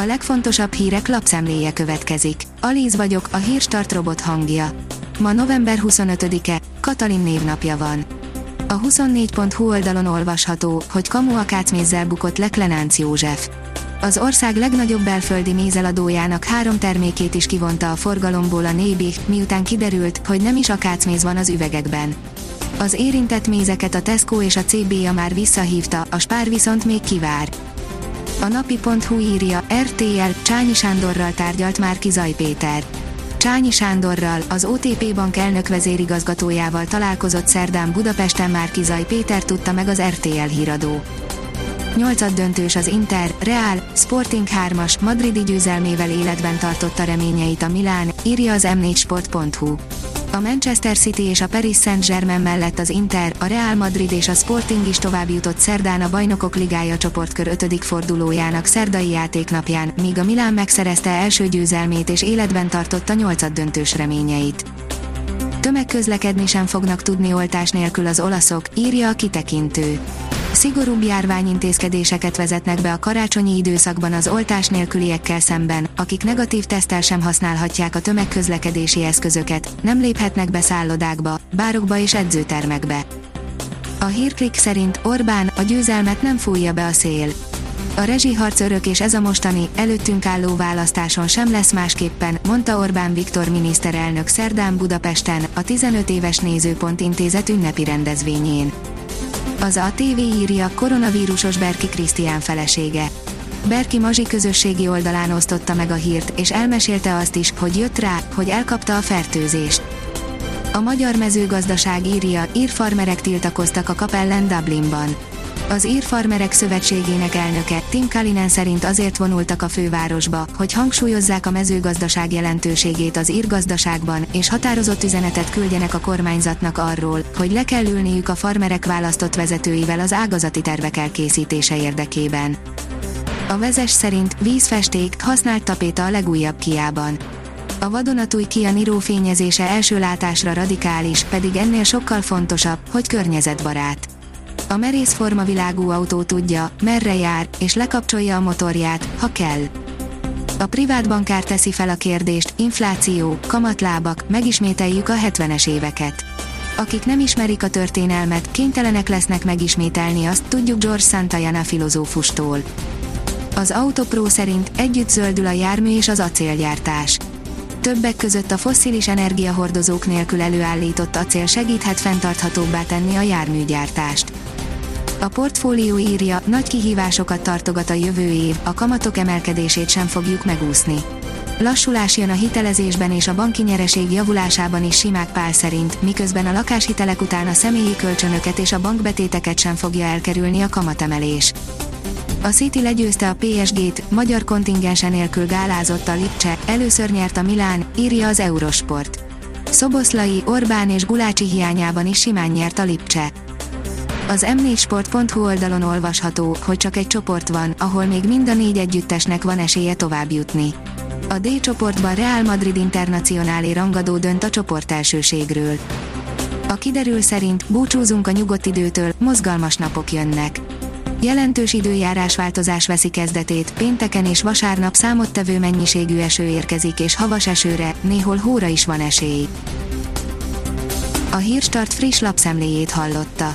a legfontosabb hírek lapszemléje következik. Alíz vagyok, a hírstart robot hangja. Ma november 25-e, Katalin névnapja van. A 24.hu oldalon olvasható, hogy kamu akácmézzel bukott le Klenánc József. Az ország legnagyobb belföldi mézeladójának 3 termékét is kivonta a forgalomból a NÉBIH, miután kiderült, hogy nem is akácméz van az üvegekben. Az érintett mézeket a Tesco és a CBA már visszahívta, a Spár viszont még kivár. A napi.hu írja, RTL, Csányi Sándorral tárgyalt Márki-Zay Péter. Csányi Sándorral, az OTP Bank elnök vezérigazgatójával találkozott szerdán Budapesten Márki-Zay Péter, tudta meg az RTL híradó. 8. döntős az Inter, Real, Sporting 3-as madridi győzelmével életben tartotta reményeit a Milán, írja az m4sport.hu. A Manchester City és a Paris Saint-Germain mellett az Inter, a Real Madrid és a Sporting is továbbjutott szerdán a Bajnokok Ligája csoportkör 5. fordulójának szerdai játéknapján, míg a Milán megszerezte első győzelmét és életben tartotta 8. döntős reményeit. Tömegközlekedni sem fognak tudni oltás nélkül az olaszok, írja a kitekintő. Szigorúbb járványintézkedéseket vezetnek be a karácsonyi időszakban az oltás nélküliekkel szemben, akik negatív teszttel sem használhatják a tömegközlekedési eszközöket, nem léphetnek be szállodákba, bárokba és edzőtermekbe. A hírklik szerint Orbán, a győzelmet nem fújja be a szél. A rezsiharc örök és ez a mostani, előttünk álló választáson sem lesz másképpen, mondta Orbán Viktor miniszterelnök szerdán Budapesten, a 15 éves Nézőpont Intézet ünnepi rendezvényén. Az ATV írja, koronavírusos Berki Krisztián felesége. Berki Mazsi közösségi oldalán osztotta meg a hírt, és elmesélte azt is, hogy jött rá, hogy elkapta a fertőzést. A magyar mezőgazdaság írja, írfarmerek tiltakoztak a kap ellen Dublinban. Az írfarmerek szövetségének elnöke, Tim Cullinan szerint azért vonultak a fővárosba, hogy hangsúlyozzák a mezőgazdaság jelentőségét az írgazdaságban, és határozott üzenetet küldjenek a kormányzatnak arról, hogy le kell ülniük a farmerek választott vezetőivel az ágazati tervek elkészítése érdekében. A Vezes szerint vízfesték, használt tapéta a legújabb Kiában. A vadonatúj Kia Niro fényezése első látásra radikális, pedig ennél sokkal fontosabb, hogy környezetbarát. A merész formavilágú autó tudja, merre jár, és lekapcsolja a motorját, ha kell. A privát bankár teszi fel a kérdést, infláció, kamatlábak, megismételjük a 70-es éveket. Akik nem ismerik a történelmet, kénytelenek lesznek megismételni azt, tudjuk George Santayana filozófustól. Az AutoPro szerint együtt zöldül a jármű és az acélgyártás. Többek között a fosszilis energiahordozók nélkül előállított acél segíthet fenntarthatóbbá tenni a járműgyártást. A Portfólió írja, nagy kihívásokat tartogat a jövő év, a kamatok emelkedését sem fogjuk megúszni. Lassulás jön a hitelezésben és a banki nyereség javulásában is Simák Pál szerint, miközben a lakáshitelek után a személyi kölcsönöket és a bankbetéteket sem fogja elkerülni a kamatemelés. A City legyőzte a PSG-t, magyar kontingense nélkül gálázott a Lipcse, először nyert a Milán, írja az Eurosport. Szoboszlai, Orbán és Gulácsi hiányában is simán nyert a Lipcse. Az m4sport.hu oldalon olvasható, hogy csak egy csoport van, ahol még mind a 4 együttesnek van esélye továbbjutni. A D csoportban Real Madrid Internacionálé rangadó dönt a csoportelsőségről. A Kiderül szerint búcsúzunk a nyugodt időtől, mozgalmas napok jönnek. Jelentős időjárásváltozás veszi kezdetét, pénteken és vasárnap számottevő mennyiségű eső érkezik és havas esőre, néhol hóra is van esély. A Hírstart friss lapszemléjét hallotta.